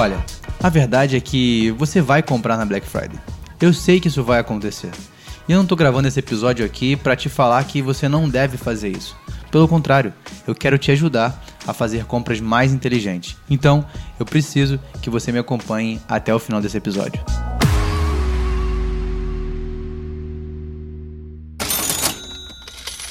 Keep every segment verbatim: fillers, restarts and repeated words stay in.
Olha, a verdade é que você vai comprar na Black Friday. Eu sei que isso vai acontecer. E eu não tô gravando esse episódio aqui pra te falar que você não deve fazer isso. Pelo contrário, eu quero te ajudar a fazer compras mais inteligentes. Então, eu preciso que você me acompanhe até o final desse episódio.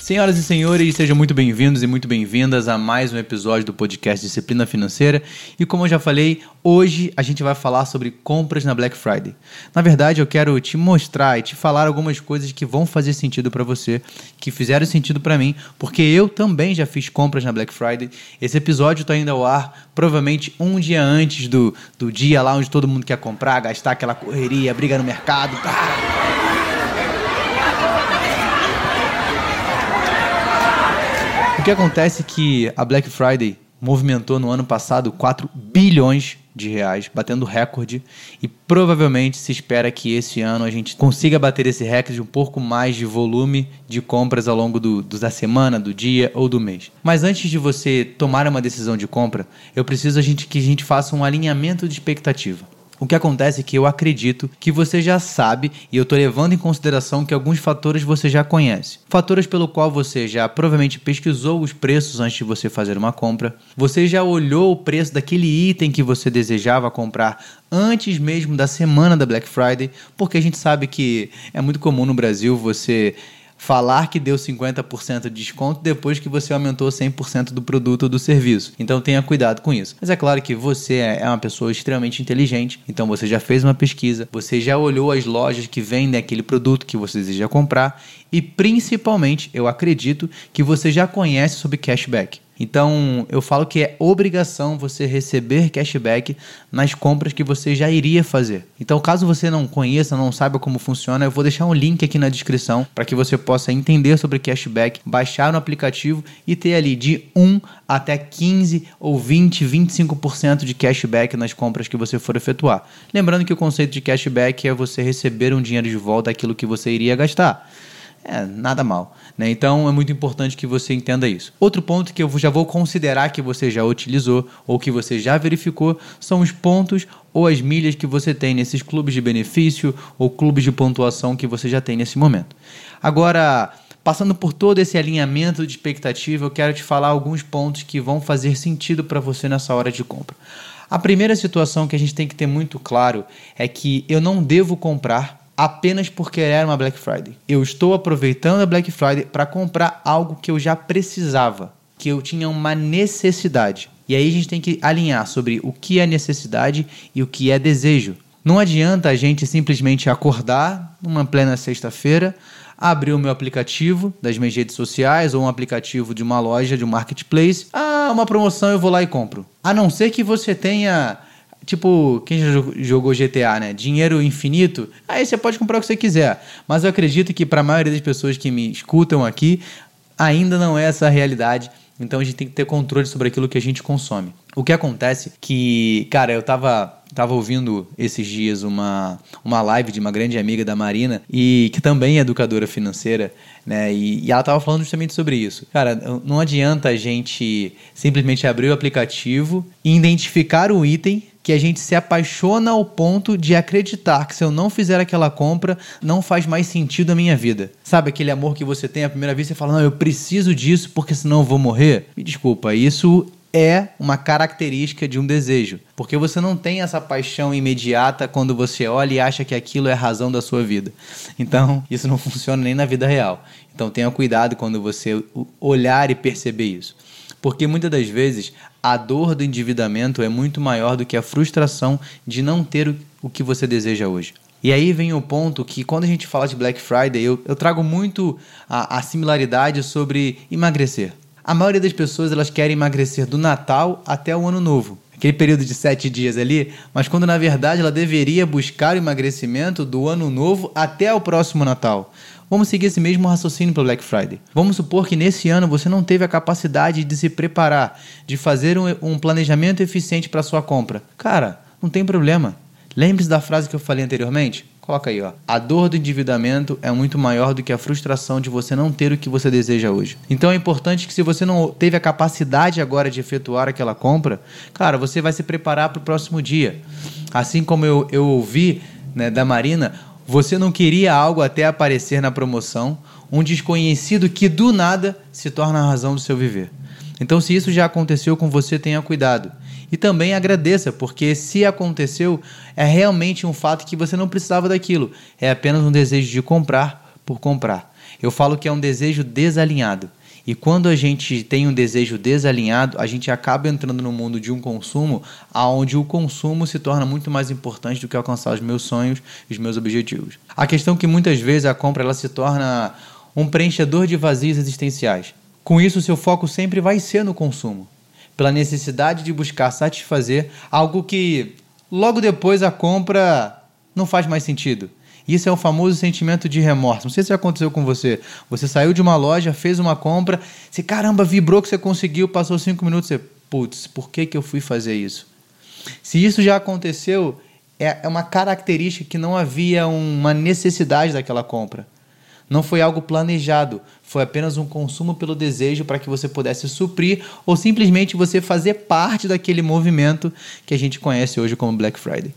Senhoras e senhores, sejam muito bem-vindos e muito bem-vindas a mais um episódio do podcast Disciplina Financeira. E como eu já falei, hoje a gente vai falar sobre compras na Black Friday. Na verdade, eu quero te mostrar e te falar algumas coisas que vão fazer sentido para você, que fizeram sentido para mim, porque eu também já fiz compras na Black Friday. Esse episódio está indo ao ar provavelmente um dia antes do, do dia lá onde todo mundo quer comprar, gastar aquela correria, briga no mercado, tá? O que acontece é que a Black Friday movimentou no ano passado quatro bilhões de reais, batendo recorde, e provavelmente se espera que esse ano a gente consiga bater esse recorde, um pouco mais de volume de compras ao longo do, do, da semana, do dia ou do mês. Mas antes de você tomar uma decisão de compra, eu preciso a gente, que a gente faça um alinhamento de expectativa. O que acontece é que eu acredito que você já sabe, e eu estou levando em consideração que alguns fatores você já conhece. Fatores pelo qual você já provavelmente pesquisou os preços antes de você fazer uma compra. Você já olhou o preço daquele item que você desejava comprar antes mesmo da semana da Black Friday, porque a gente sabe que é muito comum no Brasil você falar que deu cinquenta por cento de desconto depois que você aumentou cem por cento do produto ou do serviço. Então tenha cuidado com isso. Mas é claro que você é uma pessoa extremamente inteligente, então você já fez uma pesquisa, você já olhou as lojas que vendem aquele produto que você deseja comprar e principalmente, eu acredito, que você já conhece sobre cashback. Então eu falo que é obrigação você receber cashback nas compras que você já iria fazer. Então caso você não conheça, não saiba como funciona, eu vou deixar um link aqui na descrição para que você possa entender sobre cashback, baixar no aplicativo e ter ali de um até quinze ou vinte, vinte e cinco por cento de cashback nas compras que você for efetuar. Lembrando que o conceito de cashback é você receber um dinheiro de volta daquilo que você iria gastar. É, nada mal, né? Então é muito importante que você entenda isso. Outro ponto que eu já vou considerar que você já utilizou ou que você já verificou são os pontos ou as milhas que você tem nesses clubes de benefício ou clubes de pontuação que você já tem nesse momento. Agora, passando por todo esse alinhamento de expectativa, eu quero te falar alguns pontos que vão fazer sentido para você nessa hora de compra. A primeira situação que a gente tem que ter muito claro é que eu não devo comprar apenas porque era uma Black Friday. Eu estou aproveitando a Black Friday para comprar algo que eu já precisava, que eu tinha uma necessidade. E aí a gente tem que alinhar sobre o que é necessidade e o que é desejo. Não adianta a gente simplesmente acordar numa plena sexta-feira, abrir o meu aplicativo das minhas redes sociais ou um aplicativo de uma loja, de um marketplace. Ah, uma promoção, eu vou lá e compro. A não ser que você tenha... Tipo, quem já jogou G T A, né? Dinheiro infinito, aí você pode comprar o que você quiser. Mas eu acredito que para a maioria das pessoas que me escutam aqui, ainda não é essa a realidade. Então a gente tem que ter controle sobre aquilo que a gente consome. O que acontece que, cara, eu tava... Estava ouvindo esses dias uma, uma live de uma grande amiga da Marina, e que também é educadora financeira, né? E, e ela estava falando justamente sobre isso. Cara, não adianta a gente simplesmente abrir o aplicativo e identificar o item que a gente se apaixona ao ponto de acreditar que se eu não fizer aquela compra, não faz mais sentido a minha vida. Sabe aquele amor que você tem à primeira vista e fala, não, eu preciso disso porque senão eu vou morrer? Me desculpa, isso é uma característica de um desejo, porque você não tem essa paixão imediata quando você olha e acha que aquilo é a razão da sua vida. Então, isso não funciona nem na vida real. Então, tenha cuidado quando você olhar e perceber isso. Porque muitas das vezes a dor do endividamento é muito maior do que a frustração de não ter o que você deseja hoje. E aí vem o ponto que quando a gente fala de Black Friday, eu, eu trago muito a, a similaridade sobre emagrecer. A maioria das pessoas, elas querem emagrecer do Natal até o Ano Novo. Aquele período de sete dias ali, mas quando na verdade ela deveria buscar o emagrecimento do Ano Novo até o próximo Natal. Vamos seguir esse mesmo raciocínio para o Black Friday. Vamos supor que nesse ano você não teve a capacidade de se preparar, de fazer um, um planejamento eficiente para sua compra. Cara, não tem problema. Lembre-se da frase que eu falei anteriormente? Coloca aí, ó. A dor do endividamento é muito maior do que a frustração de você não ter o que você deseja hoje. Então é importante que, se você não teve a capacidade agora de efetuar aquela compra, cara, você vai se preparar para o próximo dia. Assim como eu, eu ouvi, né, da Marina, você não queria algo até aparecer na promoção, um desconhecido que do nada se torna a razão do seu viver. Então, se isso já aconteceu com você, tenha cuidado. E também agradeça, porque se aconteceu, é realmente um fato que você não precisava daquilo. É apenas um desejo de comprar por comprar. Eu falo que é um desejo desalinhado. E quando a gente tem um desejo desalinhado, a gente acaba entrando no mundo de um consumo, onde o consumo se torna muito mais importante do que alcançar os meus sonhos e os meus objetivos. A questão é que muitas vezes a compra ela se torna um preenchedor de vazios existenciais. Com isso, seu foco sempre vai ser no consumo, pela necessidade de buscar satisfazer algo que logo depois a compra não faz mais sentido. Isso é o famoso sentimento de remorso. Não sei se aconteceu com você. Você saiu de uma loja, fez uma compra, você, caramba, vibrou que você conseguiu, passou cinco minutos, você, putz, por que que eu fui fazer isso? Se isso já aconteceu, é uma característica que não havia uma necessidade daquela compra. Não foi algo planejado, foi apenas um consumo pelo desejo para que você pudesse suprir ou simplesmente você fazer parte daquele movimento que a gente conhece hoje como Black Friday.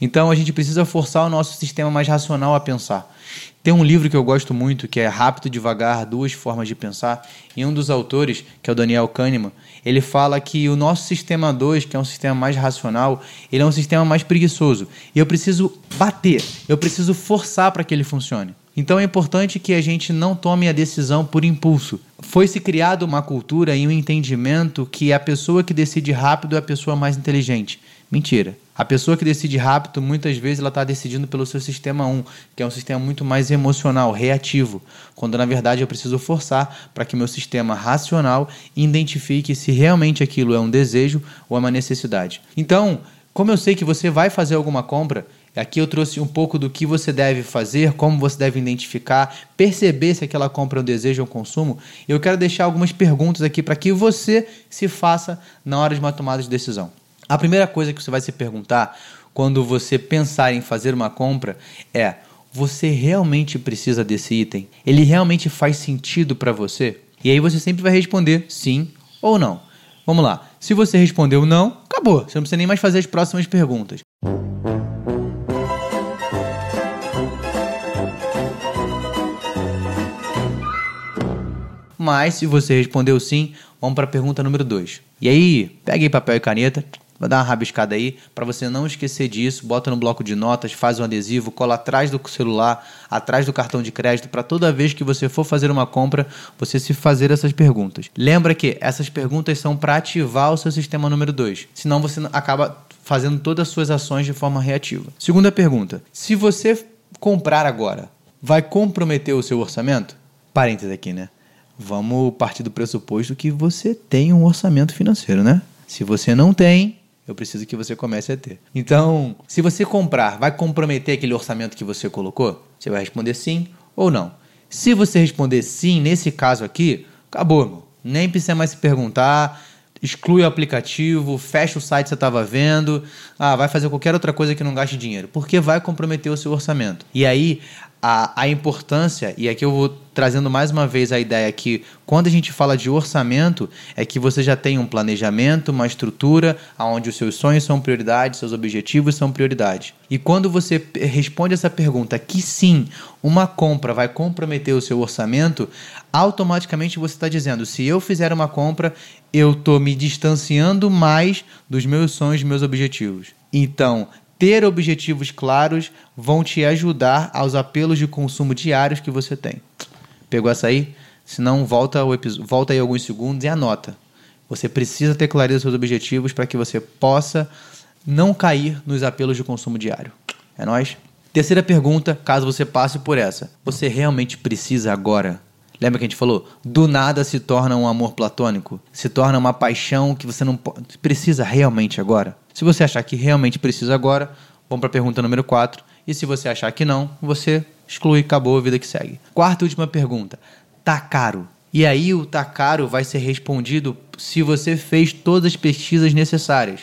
Então a gente precisa forçar o nosso sistema mais racional a pensar. Tem um livro que eu gosto muito, que é Rápido, Devagar, Duas Formas de Pensar, e um dos autores, que é o Daniel Kahneman, ele fala que o nosso sistema dois, que é um sistema mais racional, ele é um sistema mais preguiçoso. E eu preciso bater, eu preciso forçar para que ele funcione. Então é importante que a gente não tome a decisão por impulso. Foi-se criada uma cultura e um entendimento que a pessoa que decide rápido é a pessoa mais inteligente. Mentira. A pessoa que decide rápido, muitas vezes, ela está decidindo pelo seu sistema um, que é um sistema muito mais emocional, reativo, quando, na verdade, eu preciso forçar para que meu sistema racional identifique se realmente aquilo é um desejo ou é uma necessidade. Então, como eu sei que você vai fazer alguma compra, aqui eu trouxe um pouco do que você deve fazer, como você deve identificar, perceber se aquela compra é um desejo ou um consumo. Eu quero deixar algumas perguntas aqui para que você se faça na hora de uma tomada de decisão. A primeira coisa que você vai se perguntar quando você pensar em fazer uma compra é: você realmente precisa desse item? Ele realmente faz sentido para você? E aí você sempre vai responder sim ou não. Vamos lá. Se você respondeu não, acabou. Você não precisa nem mais fazer as próximas perguntas. Mas se você respondeu sim, vamos para a pergunta número dois. E aí, pegue papel e caneta, vai dar uma rabiscada aí, para você não esquecer disso, bota no bloco de notas, faz um adesivo, cola atrás do celular, atrás do cartão de crédito, para toda vez que você for fazer uma compra, você se fazer essas perguntas. Lembra que essas perguntas são para ativar o seu sistema número dois, senão você acaba fazendo todas as suas ações de forma reativa. Segunda pergunta, se você comprar agora, vai comprometer o seu orçamento? Parênteses aqui, né? Vamos partir do pressuposto que você tem um orçamento financeiro, né? Se você não tem, eu preciso que você comece a ter. Então, se você comprar, vai comprometer aquele orçamento que você colocou? Você vai responder sim ou não. Se você responder sim, nesse caso aqui, acabou, irmão. Nem precisa mais se perguntar, exclui o aplicativo, fecha o site que você estava vendo, ah, vai fazer qualquer outra coisa que não gaste dinheiro, porque vai comprometer o seu orçamento. E aí, a, a importância, e aqui eu vou trazendo mais uma vez a ideia que quando a gente fala de orçamento, é que você já tem um planejamento, uma estrutura, onde os seus sonhos são prioridade, seus objetivos são prioridade. E quando você responde essa pergunta que sim, uma compra vai comprometer o seu orçamento, automaticamente você está dizendo, se eu fizer uma compra, eu estou me distanciando mais dos meus sonhos, dos meus objetivos. Então, ter objetivos claros vão te ajudar aos apelos de consumo diários que você tem. Pegou essa aí? Se não, volta, volta aí alguns segundos e anota. Você precisa ter clareza dos seus objetivos para que você possa não cair nos apelos de consumo diário. É nóis? Terceira pergunta, caso você passe por essa. Você realmente precisa agora? Lembra que a gente falou? Do nada se torna um amor platônico. Se torna uma paixão que você não pode, precisa realmente agora. Se você achar que realmente precisa agora, vamos para a pergunta número quatro. E se você achar que não, você exclui, acabou, a vida que segue. Quarta e última pergunta. Tá caro? E aí o tá caro vai ser respondido se você fez todas as pesquisas necessárias.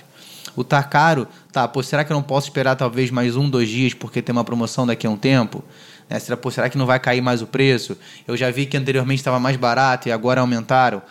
O tá caro, tá, pô, será que eu não posso esperar talvez mais um, dois dias porque tem uma promoção daqui a um tempo? Né? Será, pô, será que não vai cair mais o preço? Eu já vi que anteriormente estava mais barato e agora aumentaram.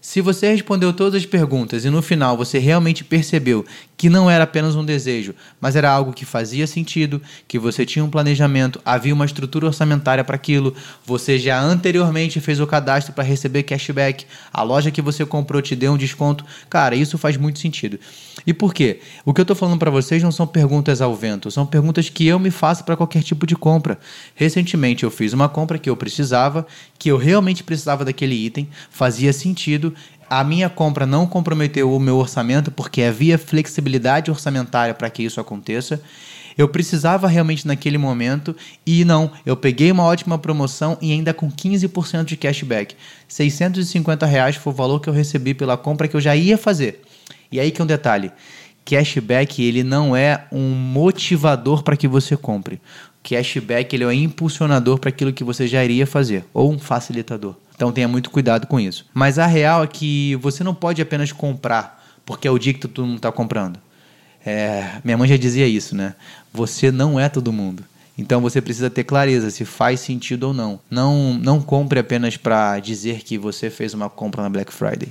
Se você respondeu todas as perguntas e no final você realmente percebeu que não era apenas um desejo, mas era algo que fazia sentido, que você tinha um planejamento, havia uma estrutura orçamentária para aquilo, você já anteriormente fez o cadastro para receber cashback, a loja que você comprou te deu um desconto, cara, isso faz muito sentido. E por quê? O que eu estou falando para vocês não são perguntas ao vento, são perguntas que eu me faço para qualquer tipo de compra. Recentemente eu fiz uma compra que eu precisava, que eu realmente precisava daquele item, fazia sentido. A minha compra não comprometeu o meu orçamento porque havia flexibilidade orçamentária para que isso aconteça. Eu precisava realmente naquele momento e não, eu peguei uma ótima promoção e ainda com quinze por cento de cashback. seiscentos e cinquenta reais foi o valor que eu recebi pela compra que eu já ia fazer. E aí que é um detalhe, cashback ele não é um motivador para que você compre. Cashback ele é um impulsionador para aquilo que você já iria fazer, ou um facilitador. Então tenha muito cuidado com isso. Mas a real é que você não pode apenas comprar, porque é o dia que todo mundo está comprando. É, minha mãe já dizia isso, né? Você não é todo mundo. Então você precisa ter clareza se faz sentido ou não. Não, não compre apenas para dizer que você fez uma compra na Black Friday.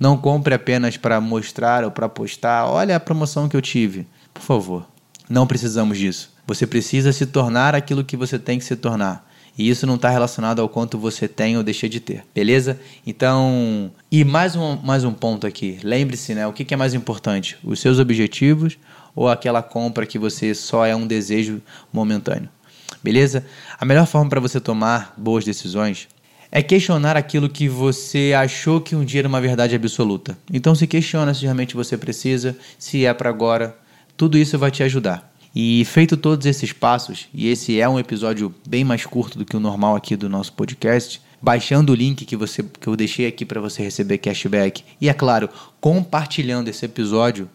Não compre apenas para mostrar ou para postar, olha a promoção que eu tive. Por favor, não precisamos disso. Você precisa se tornar aquilo que você tem que se tornar. E isso não está relacionado ao quanto você tem ou deixa de ter, beleza? Então, e mais um, mais um ponto aqui. Lembre-se, né? O que, que é mais importante? Os seus objetivos ou aquela compra que você só é um desejo momentâneo, beleza? A melhor forma para você tomar boas decisões é questionar aquilo que você achou que um dia era uma verdade absoluta. Então se questiona se realmente você precisa, se é para agora. Tudo isso vai te ajudar. E feito todos esses passos, e esse é um episódio bem mais curto do que o normal aqui do nosso podcast, baixando o link que, você, que eu deixei aqui para você receber cashback e, é claro, compartilhando esse episódio,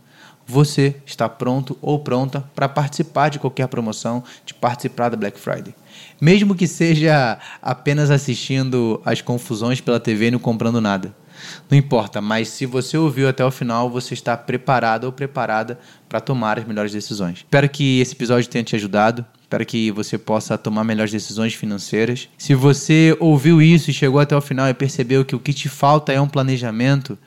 você está pronto ou pronta para participar de qualquer promoção, de participar da Black Friday. Mesmo que seja apenas assistindo as confusões pela T V e não comprando nada. Não importa, mas se você ouviu até o final, você está preparado ou preparada para tomar as melhores decisões. Espero que esse episódio tenha te ajudado. Espero que você possa tomar melhores decisões financeiras. Se você ouviu isso e chegou até o final e percebeu que o que te falta é um planejamento,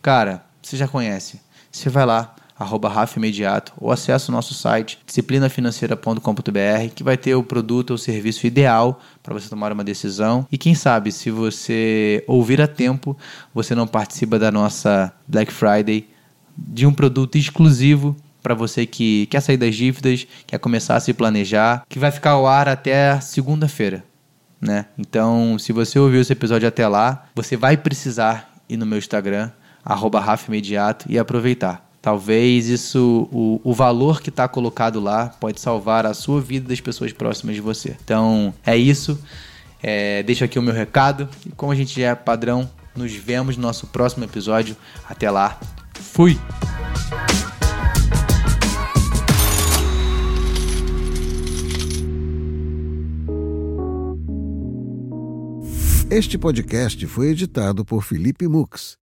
cara, você já conhece. Você vai lá. arroba Raf Imediato, ou acessa o nosso site disciplina financeira ponto com ponto b r, que vai ter o produto ou serviço ideal para você tomar uma decisão. E quem sabe, se você ouvir a tempo, você não participa da nossa Black Friday, de um produto exclusivo para você que quer sair das dívidas, quer começar a se planejar, que vai ficar ao ar até segunda-feira, né? Então, se você ouviu esse episódio até lá, você vai precisar ir no meu Instagram, arroba Raf Imediato, e aproveitar. Talvez isso, o, o valor que está colocado lá pode salvar a sua vida e das pessoas próximas de você. Então, é isso. É, deixo aqui o meu recado. E como a gente já é padrão, nos vemos no nosso próximo episódio. Até lá. Fui! Este podcast foi editado por Felipe Mux.